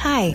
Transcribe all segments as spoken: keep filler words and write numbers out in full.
Hi,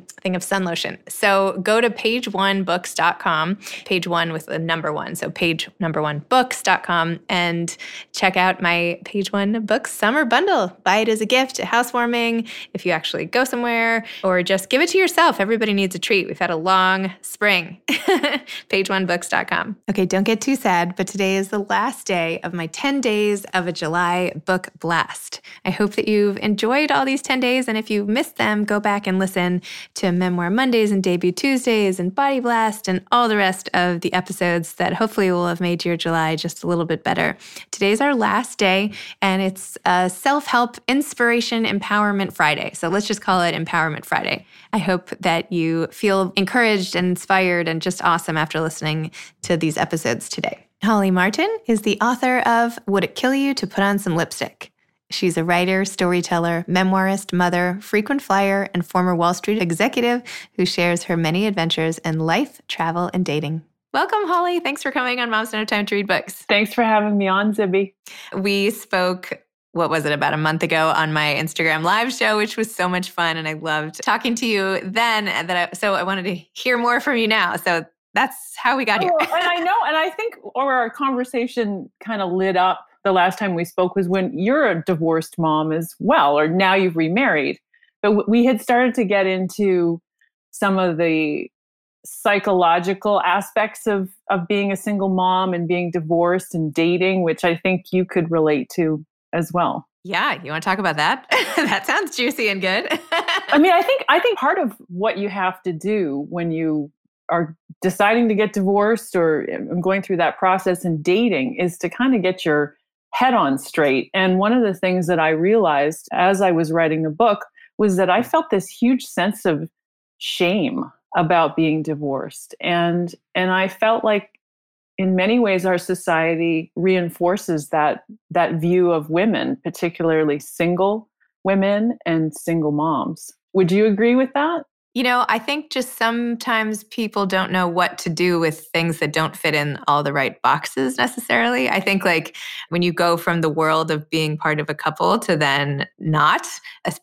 thing of sun lotion. So go to page one books dot com, page one with the number one, so page number one books dot com, and check out my Page One Books summer bundle. Buy it as a gift, a housewarming, if you actually go somewhere, or just give it to yourself. Everybody needs a treat. We've had a long spring. page one books dot com. Okay, don't get too sad, but today is the last day of my ten days of a July book blast. I hope that you've enjoyed all these ten days, and if you've missed them, go back and listen to Memoir Mondays and Debut Tuesdays and Body Blast and all the rest of the episodes that hopefully will have made your July just a little bit better. Today's our last day, and it's a self-help, inspiration, empowerment Friday. So let's just call it Empowerment Friday. I hope that you feel encouraged and inspired and just awesome after listening to these episodes today. Holly Martin is the author of Would It Kill You to Put On Some Lipstick? She's a writer, storyteller, memoirist, mother, frequent flyer, and former Wall Street executive who shares her many adventures in life, travel, and dating. Welcome, Holly. Thanks for coming on Moms Don't Have Time to Read Books. Thanks for having me on, Zibby. We spoke, what was it, about a month ago on my Instagram live show, which was so much fun, and I loved talking to you then. That I, so I wanted to hear more from you now. So that's how we got here. Oh, and I know, and I think or our conversation kind of lit up. The last time we spoke was when you're a divorced mom as well, or now you've remarried. But we had started to get into some of the psychological aspects of, of being a single mom and being divorced and dating, which I think you could relate to as well. Yeah. You want to talk about that? That sounds juicy and good. I mean, I think, I think part of what you have to do when you are deciding to get divorced or going through that process and dating is to kind of get your head on straight. And one of the things that I realized as I was writing the book was that I felt this huge sense of shame about being divorced. And, and I felt like in many ways, our society reinforces that, that view of women, particularly single women and single moms. Would you agree with that? You know, I think just sometimes people don't know what to do with things that don't fit in all the right boxes necessarily. I think like when you go from the world of being part of a couple to then not,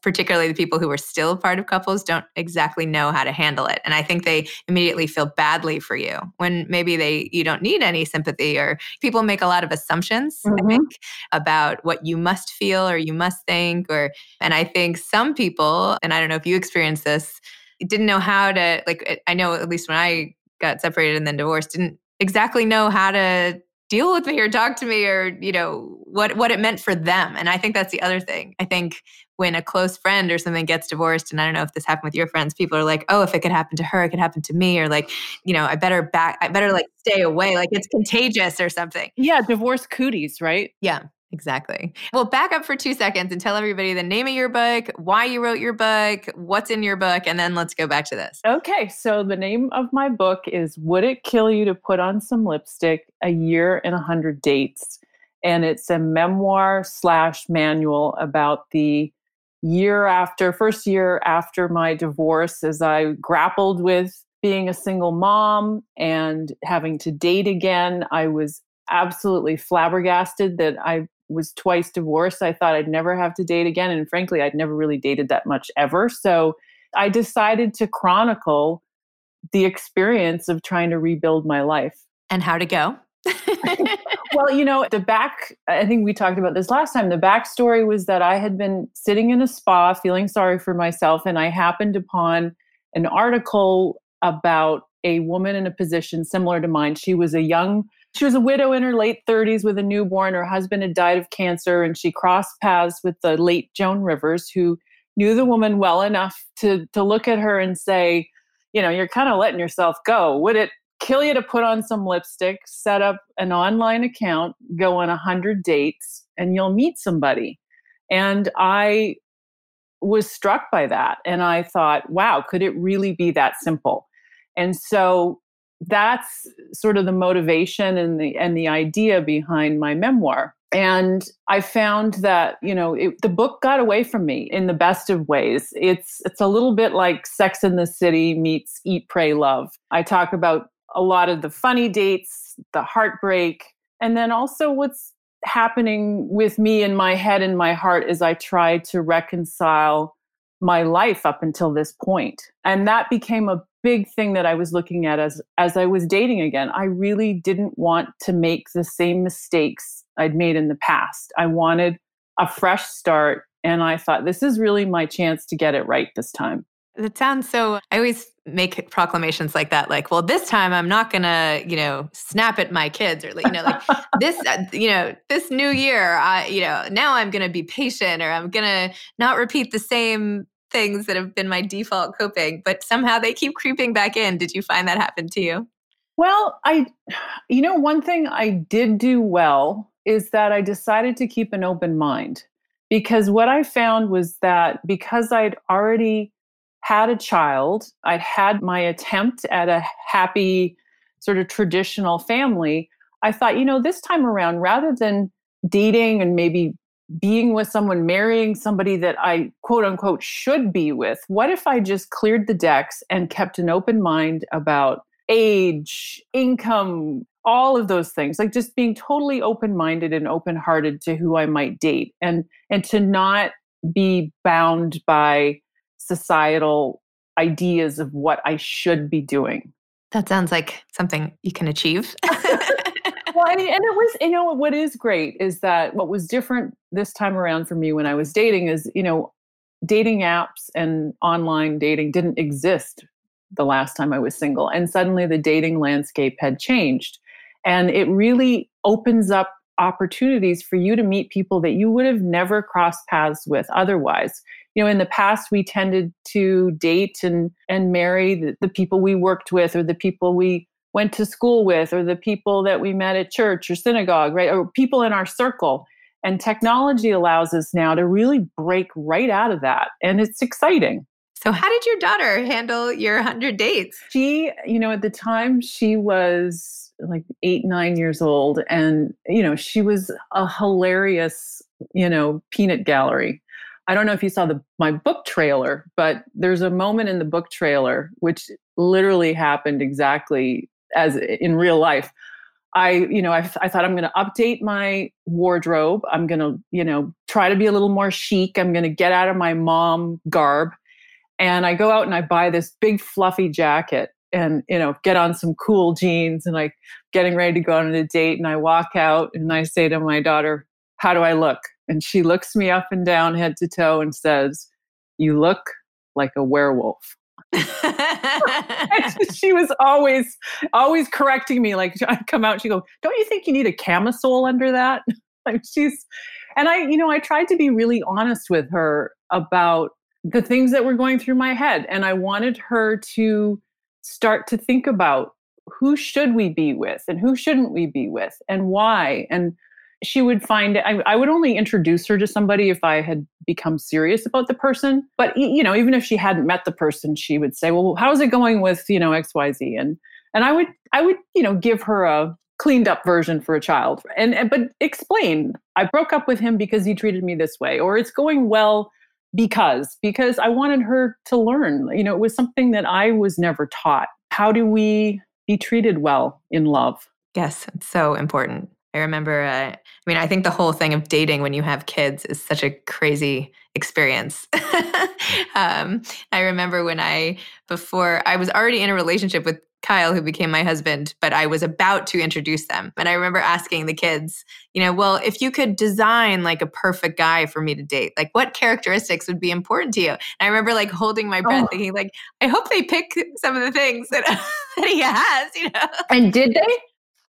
particularly the people who are still part of couples don't exactly know how to handle it. And I think they immediately feel badly for you when maybe they you don't need any sympathy, or people make a lot of assumptions, mm-hmm. I think, about what you must feel or you must think. or And I think some people, and I don't know if you experience this, didn't know how to, like, I know at least when I got separated and then divorced, didn't exactly know how to deal with me or talk to me or, you know, what, what it meant for them. And I think that's the other thing. I think when a close friend or something gets divorced, and I don't know if this happened with your friends, people are like, oh, if it could happen to her, it could happen to me. Or like, you know, I better back, I better like stay away. Like it's contagious or something. Yeah. Divorce cooties, right? Yeah. Exactly. Well, back up for two seconds and tell everybody the name of your book, why you wrote your book, what's in your book, and then let's go back to this. Okay. So the name of my book is Would It Kill You to Put On Some Lipstick? A Year in a Hundred Dates. And it's a memoir slash manual about the year after, first year after my divorce, as I grappled with being a single mom and having to date again. I was absolutely flabbergasted that I was twice divorced. I thought I'd never have to date again. And frankly, I'd never really dated that much ever. So I decided to chronicle the experience of trying to rebuild my life. And how'd it go? Well, you know, the back, I think we talked about this last time. The backstory was that I had been sitting in a spa feeling sorry for myself. And I happened upon an article about a woman in a position similar to mine. She was a young She was a widow in her late thirties with a newborn. Her husband had died of cancer, and she crossed paths with the late Joan Rivers, who knew the woman well enough to, to look at her and say, you know, you're kind of letting yourself go. Would it kill you to put on some lipstick, set up an online account, go on one hundred dates, and you'll meet somebody? And I was struck by that. And I thought, wow, could it really be that simple? And so that's sort of the motivation and the and the idea behind my memoir. And I found that, you know, it, the book got away from me in the best of ways. It's it's a little bit like Sex and the City meets Eat, Pray, Love. I talk about a lot of the funny dates, the heartbreak, and then also what's happening with me in my head and my heart as I try to reconcile my life up until this point. And that became a big thing that I was looking at as, as I was dating again. I really didn't want to make the same mistakes I'd made in the past. I wanted a fresh start. And I thought, this is really my chance to get it right this time. That sounds so, I always make proclamations like that, like, well, this time I'm not going to, you know, snap at my kids, or, you know, like this, you know, this new year, I, you know, now I'm going to be patient, or I'm going to not repeat the same things that have been my default coping, but somehow they keep creeping back in. Did you find that happened to you? Well, I, you know, one thing I did do well is that I decided to keep an open mind, because what I found was that because I'd already had a child, I'd had my attempt at a happy sort of traditional family, I thought, you know, this time around, rather than dating and maybe being with someone, marrying somebody that I quote unquote should be with, what if I just cleared the decks and kept an open mind about age, income, all of those things, like just being totally open-minded and open-hearted to who I might date, and, and to not be bound by societal ideas of what I should be doing. That sounds like something you can achieve. Well, I mean, and it was, you know, what is great is that what was different this time around for me when I was dating is, you know, dating apps and online dating didn't exist the last time I was single. And suddenly the dating landscape had changed. And it really opens up opportunities for you to meet people that you would have never crossed paths with otherwise. You know, in the past, we tended to date and, and marry the, the people we worked with, or the people we went to school with, or the people that we met at church or synagogue, right? Or people in our circle. And technology allows us now to really break right out of that. And it's exciting. So how did your daughter handle your one hundred dates? She, you know, at the time she was like eight, nine years old. And, you know, she was a hilarious, you know, peanut gallery. I don't know if you saw the my book trailer, but there's a moment in the book trailer, which literally happened exactly as in real life. I, you know, I, I thought I'm going to update my wardrobe. I'm going to, you know, try to be a little more chic. I'm going to get out of my mom garb. And I go out and I buy this big fluffy jacket and, you know, get on some cool jeans and like getting ready to go on a date. And I walk out and I say to my daughter, how do I look? And she looks me up and down head to toe and says, you look like a werewolf. She was always, always correcting me. Like I'd come out and she'd go, don't you think you need a camisole under that? Like she's, and I, you know, I tried to be really honest with her about the things that were going through my head. And I wanted her to start to think about who should we be with and who shouldn't we be with and why. And she would find, I, I would only introduce her to somebody if I had become serious about the person. But, you know, even if she hadn't met the person, she would say, well, how's it going with, you know, X, Y, Z? And, and I would, I would, you know, give her a cleaned up version for a child and, and but explain, I broke up with him because he treated me this way, or it's going well because, because I wanted her to learn, you know, it was something that I was never taught. How do we be treated well in love? Yes. It's so important. I remember, uh, I mean, I think the whole thing of dating when you have kids is such a crazy experience. um, I remember when I, before, I was already in a relationship with Kyle, who became my husband, but I was about to introduce them. And I remember asking the kids, you know, well, if you could design like a perfect guy for me to date, like what characteristics would be important to you? And I remember like holding my breath oh. thinking like, I hope they pick some of the things that, that he has, you know. And did they?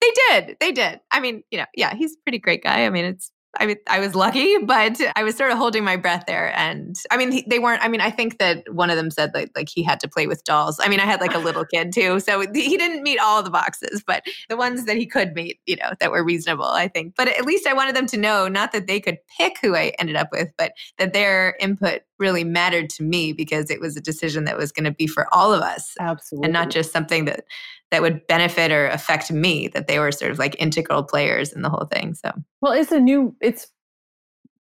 They did. They did. I mean, you know, yeah, he's a pretty great guy. I mean, it's, I mean, I was lucky, but I was sort of holding my breath there. And I mean, they weren't, I mean, I think that one of them said like, like he had to play with dolls. I mean, I had like a little kid too. So he didn't meet all the boxes, but the ones that he could meet, you know, that were reasonable, I think. But at least I wanted them to know, not that they could pick who I ended up with, but that their input really mattered to me because it was a decision that was going to be for all of us. Absolutely. And not just something that, that would benefit or affect me, that they were sort of like integral players in the whole thing. So, well, it's a new, it's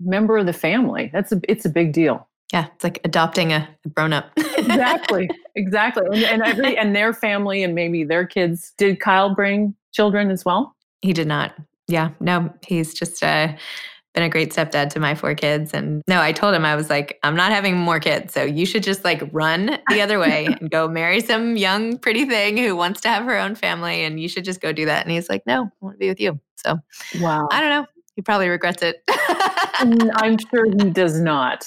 member of the family. That's a, it's a big deal. Yeah. It's like adopting a grown-up. Exactly. Exactly. And, and every, and their family and maybe their kids. Did Kyle bring children as well? He did not. Yeah. No, he's just uh, been a great stepdad to my four kids. And no, I told him, I was like, I'm not having more kids. So you should just like run the other way and go marry some young, pretty thing who wants to have her own family. And you should just go do that. And he's like, no, I want to be with you. So wow. I don't know. He probably regrets it. I'm sure he does not.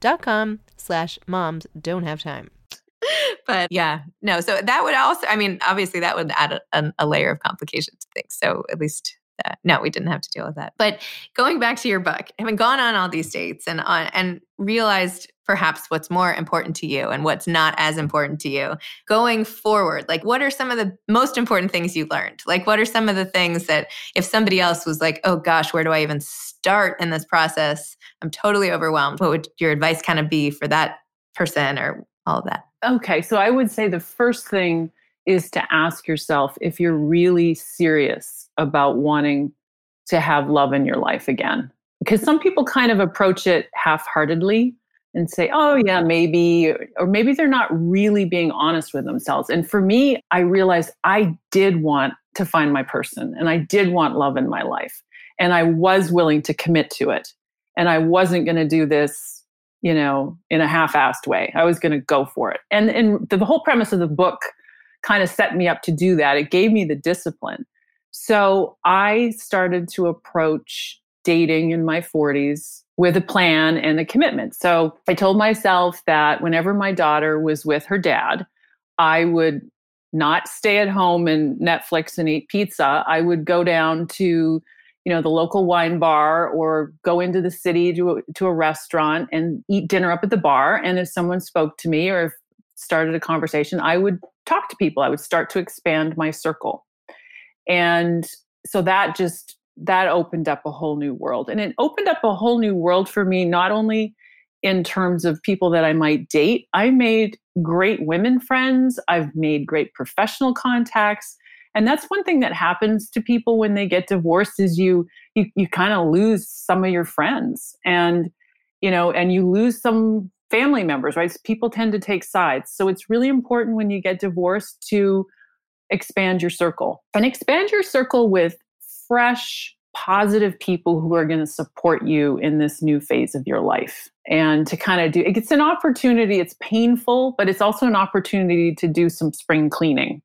dot com slash moms don't have time. But yeah, no, so that would also, I mean, obviously that would add a, a layer of complication to things. So at least, uh, no, we didn't have to deal with that. But going back to your book, having gone on all these dates and on, and realized perhaps what's more important to you and what's not as important to you going forward, like what are some of the most important things you learned? Like what are some of the things that if somebody else was like, oh gosh, where do I even start in this process? I'm totally overwhelmed. What would your advice kind of be for that person or all of that? Okay. So I would say the first thing is to ask yourself if you're really serious about wanting to have love in your life again. Because some people kind of approach it half-heartedly and say, oh yeah, maybe, or maybe they're not really being honest with themselves. And for me, I realized I did want to find my person and I did want love in my life. And I was willing to commit to it. And I wasn't going to do this, you know, in a half-assed way. I was going to go for it. And, and the whole premise of the book kind of set me up to do that. It gave me the discipline. So I started to approach dating in my forties with a plan and a commitment. So I told myself that whenever my daughter was with her dad, I would not stay at home and Netflix and eat pizza. I would go down to you know, the local wine bar or go into the city to a, to a restaurant and eat dinner up at the bar. And if someone spoke to me or if started a conversation, I would talk to people. I would start to expand my circle. And so that just, that opened up a whole new world. And it opened up a whole new world for me, not only in terms of people that I might date. I made great women friends. I've made great professional contacts. And that's one thing that happens to people when they get divorced is you you you kind of lose some of your friends and, you know, and you lose some family members, right? People tend to take sides. So it's really important when you get divorced to expand your circle and expand your circle with fresh, positive people who are going to support you in this new phase of your life. And to kind of do, it's an opportunity, it's painful, but it's also an opportunity to do some spring cleaning.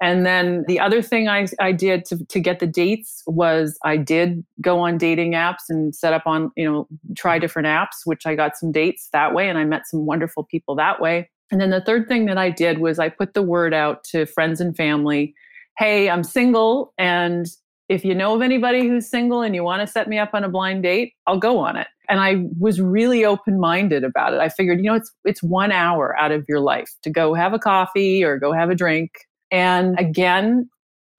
And then the other thing I, I did to, to get the dates was I did go on dating apps and set up on, you know, try different apps, which I got some dates that way. And I met some wonderful people that way. And then the third thing that I did was I put the word out to friends and family. Hey, I'm single. And if you know of anybody who's single and you want to set me up on a blind date, I'll go on it. And I was really open-minded about it. I figured, you know, it's it's one hour out of your life to go have a coffee or go have a drink. And again,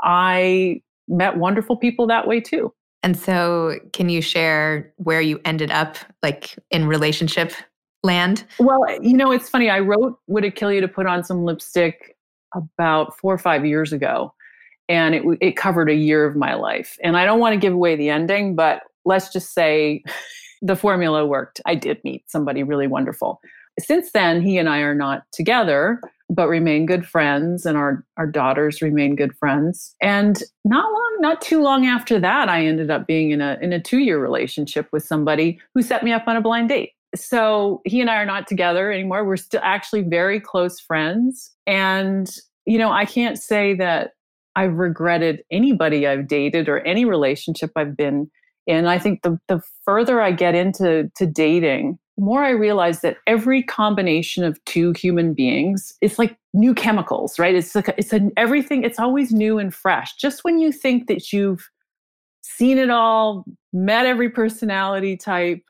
I met wonderful people that way too. And so can you share where you ended up like in relationship land? Well, you know, it's funny. I wrote Would It Kill You to Put On Some Lipstick about four or five years ago. And it it covered a year of my life. And I don't want to give away the ending, but let's just say the formula worked. I did meet somebody really wonderful. Since then, he and I are not together, but remain good friends, and our, our daughters remain good friends. And not long, not too long after that, I ended up being in a in a two-year relationship with somebody who set me up on a blind date. So he and I are not together anymore. We're still actually very close friends. And, you know, I can't say that I've regretted anybody I've dated or any relationship I've been in. I think the the further I get into to dating, more I realized that every combination of two human beings is like new chemicals, right? It's like a, it's an everything. It's always new and fresh. Just when you think that you've seen it all, met every personality type,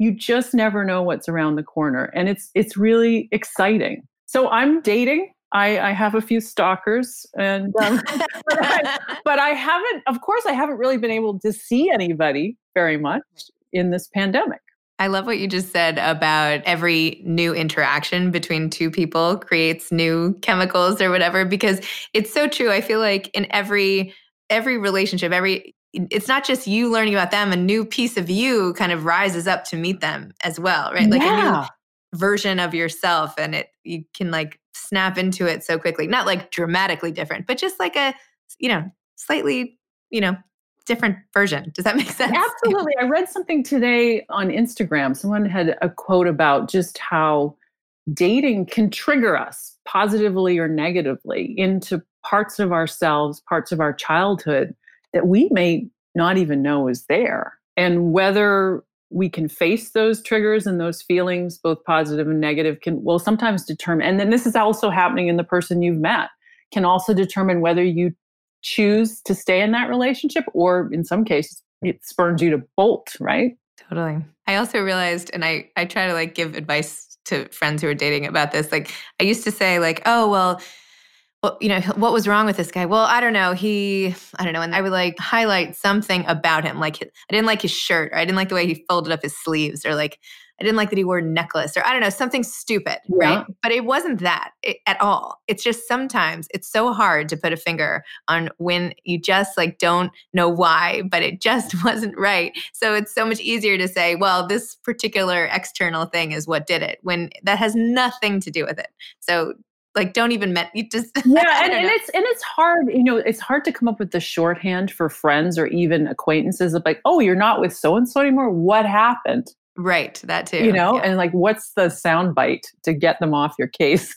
you just never know what's around the corner, and it's it's really exciting. So I'm dating. I, I have a few stalkers, and um, but, I, but I haven't. Of course, I haven't really been able to see anybody very much in this pandemic. I love what you just said about every new interaction between two people creates new chemicals or whatever, because it's so true. I feel like in every every relationship, every it's not just you learning about them, a new piece of you kind of rises up to meet them as well, right? Like yeah. a new version of yourself, and it you can like snap into it so quickly. Not like dramatically different, but just like a, you know, slightly, you know, different version. Does that make sense? Absolutely. I read something today on Instagram. Someone had a quote about just how dating can trigger us positively or negatively into parts of ourselves, parts of our childhood that we may not even know is there. And whether we can face those triggers and those feelings, both positive and negative, can will sometimes determine, and then this is also happening in the person you've met, can also determine whether you choose to stay in that relationship, or in some cases, it spurns you to bolt, right? Totally. I also realized, and I, I try to like give advice to friends who are dating about this. Like I used to say like, oh, well, well, you know, what was wrong with this guy? Well, I don't know. He, I don't know. And I would like highlight something about him. Like I didn't like his shirt, or I didn't like the way he folded up his sleeves, or like, I didn't like that he wore a necklace, or I don't know, something stupid, yeah. right? But it wasn't that at all. It's just sometimes it's so hard to put a finger on when you just like don't know why, but it just wasn't right. So it's so much easier to say, well, this particular external thing is what did it, when that has nothing to do with it. So like, don't even met you just yeah, and, and it's and it's hard, you know, it's hard to come up with the shorthand for friends or even acquaintances of like, oh, you're not with so and so anymore. What happened? Right, that too. You know, yeah. and like, what's the soundbite to get them off your case?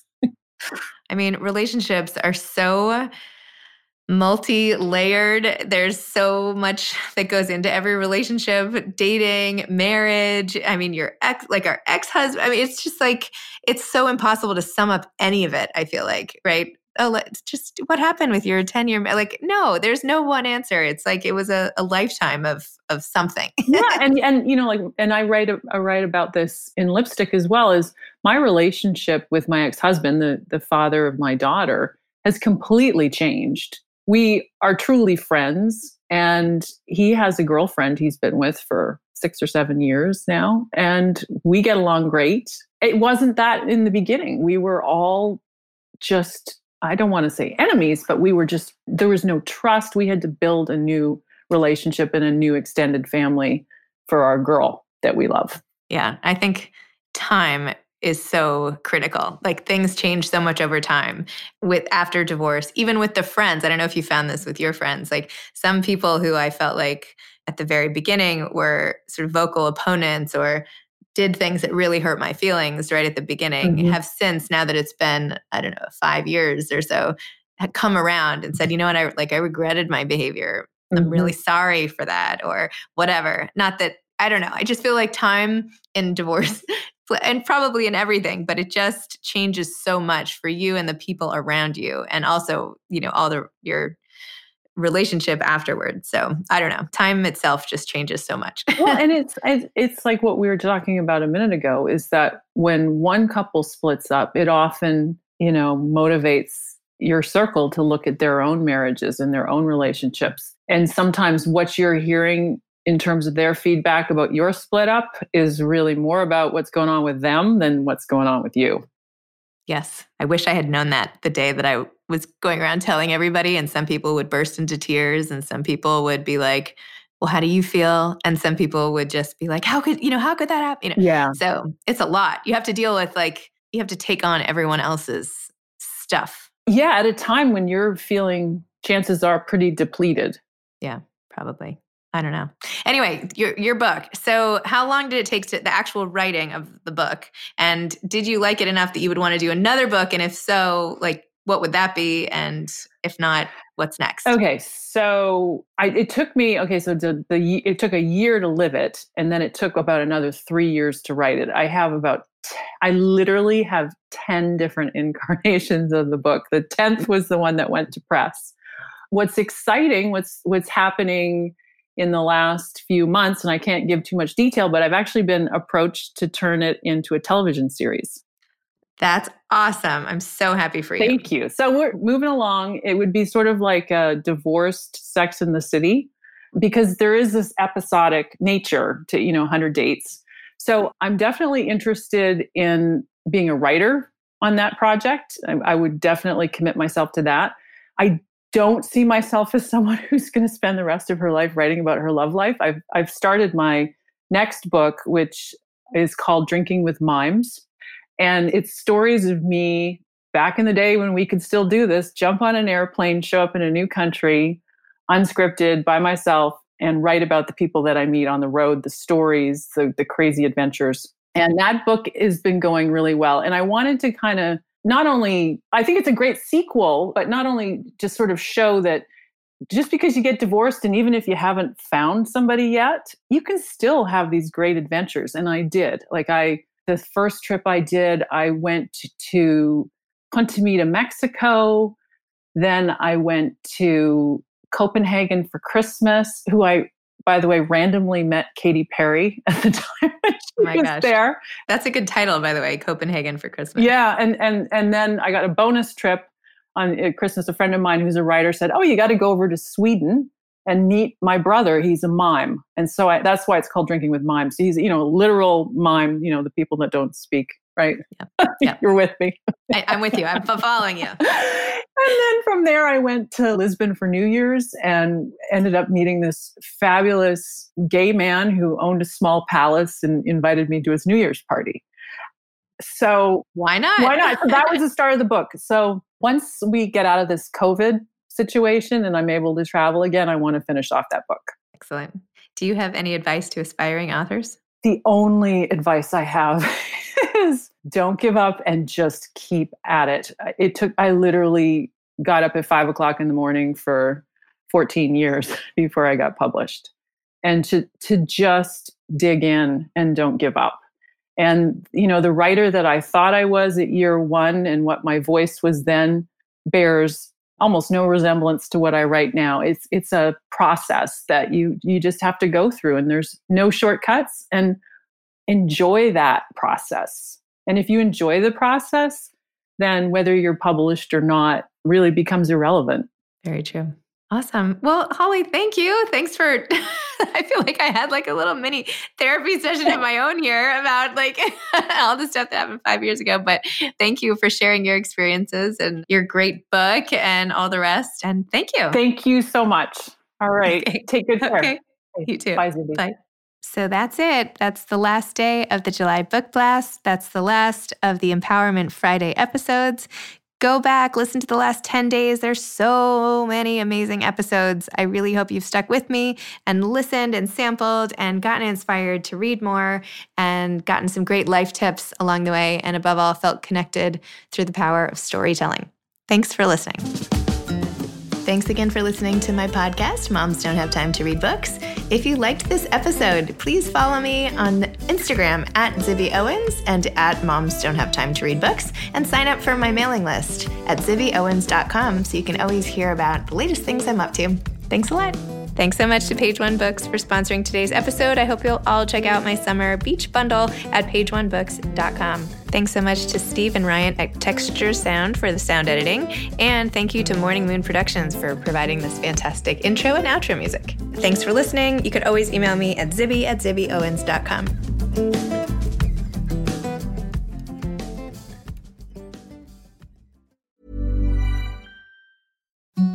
I mean, relationships are so multi-layered. There's so much that goes into every relationship, dating, marriage. I mean, your ex, like our ex-husband. I mean, it's just like, it's so impossible to sum up any of it, I feel like, right? Oh, let's just what happened with your ten-year? Like, no, there's no one answer. It's like it was a, a lifetime of of something. yeah, and and you know, like, and I write a, I write about this in Lipstick as well. Is my relationship with my ex-husband, the the father of my daughter, has completely changed. We are truly friends, and he has a girlfriend he's been with for six or seven years now, and we get along great. It wasn't that in the beginning. We were all just. I don't want to say enemies, but we were just, there was no trust. We had to build a new relationship and a new extended family for our girl that we love. Yeah. I think time is so critical. Like things change so much over time with after divorce, even with the friends. I don't know if you found this with your friends, like some people who I felt like at the very beginning were sort of vocal opponents or did things that really hurt my feelings right at the beginning, mm-hmm. have since, now that it's been, I don't know, five years or so, had come around and said, you know what, I like I regretted my behavior. Mm-hmm. I'm really sorry for that or whatever. Not that, I don't know. I just feel like time in divorce and probably in everything, but it just changes so much for you and the people around you, and also, you know, all the your relationship afterwards. So I don't know. Time itself just changes so much. Well, and it's it's like what we were talking about a minute ago, is that when one couple splits up, it often, you know, motivates your circle to look at their own marriages and their own relationships. And sometimes what you're hearing in terms of their feedback about your split up is really more about what's going on with them than what's going on with you. Yes. I wish I had known that the day that I was going around telling everybody, and some people would burst into tears, and some people would be like, well, how do you feel? And some people would just be like, how could, you know, how could that happen? You know? Yeah. So it's a lot. You have to deal with, like, you have to take on everyone else's stuff. Yeah. At a time when you're feeling, chances are, pretty depleted. Yeah, probably. I don't know. Anyway, your your book. So how long did it take to the actual writing of the book? And did you like it enough that you would want to do another book? And if so, like, what would that be? And if not, what's next? Okay. So I, it took me, okay, so the, the it took a year to live it. And then it took about another three years to write it. I have about, t- I literally have ten different incarnations of the book. The tenth was the one that went to press. What's exciting, what's what's happening in the last few months, and I can't give too much detail, but I've actually been approached to turn it into a television series. That's awesome. I'm so happy for you. Thank you. So we're moving along. It would be sort of like a divorced Sex and the City, because there is this episodic nature to, you know, one hundred Dates. So I'm definitely interested in being a writer on that project. I, I would definitely commit myself to that. I don't see myself as someone who's going to spend the rest of her life writing about her love life. I've I've started my next book, which is called Drinking with Mimes. And it's stories of me back in the day when we could still do this, jump on an airplane, show up in a new country, unscripted by myself, and write about the people that I meet on the road, the stories, the, the crazy adventures. And that book has been going really well. And I wanted to kind of not only, I think it's a great sequel, but not only just sort of show that just because you get divorced and even if you haven't found somebody yet, you can still have these great adventures. And I did. Like I, the first trip I did, I went to Punta Mita, Mexico. Then I went to Copenhagen for Christmas, who I, by the way, randomly met Katy Perry at the time when she oh my was gosh. there. That's a good title, by the way, Copenhagen for Christmas. Yeah, and and and then I got a bonus trip on at Christmas. A friend of mine who's a writer said, "Oh, you got to go over to Sweden and meet my brother. He's a mime," and so I, that's why it's called Drinking with Mimes. So he's, you know, a literal mime. You know, the people that don't speak. Right? Yeah. Yeah. You're with me. I, I'm with you. I'm following you. And then from there, I went to Lisbon for New Year's and ended up meeting this fabulous gay man who owned a small palace and invited me to his New Year's party. So why not? Why not? So that was the start of the book. So once we get out of this COVID situation and I'm able to travel again, I want to finish off that book. Excellent. Do you have any advice to aspiring authors? The only advice I have is don't give up and just keep at it. It took, I literally got up at five o'clock in the morning for fourteen years before I got published. And to, to just dig in and don't give up. And, you know, the writer that I thought I was at year one and what my voice was then bears almost no resemblance to what I write now. It's it's a process that you you just have to go through, and there's no shortcuts, and enjoy that process. And if you enjoy the process, then whether you're published or not really becomes irrelevant. Very true. Awesome. Well, Holly, thank you. Thanks for, I feel like I had like a little mini therapy session of my own here about like all the stuff that happened five years ago. But thank you for sharing your experiences and your great book and all the rest. And thank you. Thank you so much. All right. Okay. Take good care. Okay. You too. Bye, Zibby. Bye. So that's it. That's the last day of the July Book Blast. That's the last of the Empowerment Friday episodes. Go back, listen to the last ten days. There's so many amazing episodes. I really hope you've stuck with me and listened and sampled and gotten inspired to read more and gotten some great life tips along the way, and above all, felt connected through the power of storytelling. Thanks for listening. Thanks again for listening to my podcast, Moms Don't Have Time to Read Books. If you liked this episode, please follow me on Instagram at Zibby Owens and at Moms Don't Have Time to Read Books, and sign up for my mailing list at zibby owens dot com so you can always hear about the latest things I'm up to. Thanks a lot. Thanks so much to Page One Books for sponsoring today's episode. I hope you'll all check out my summer beach bundle at page one books dot com. Thanks so much to Steve and Ryan at Texture Sound for the sound editing. And thank you to Morning Moon Productions for providing this fantastic intro and outro music. Thanks for listening. You could always email me at zibby at zibby owens dot com.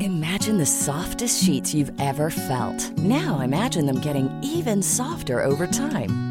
Imagine the softest sheets you've ever felt. Now imagine them getting even softer over time.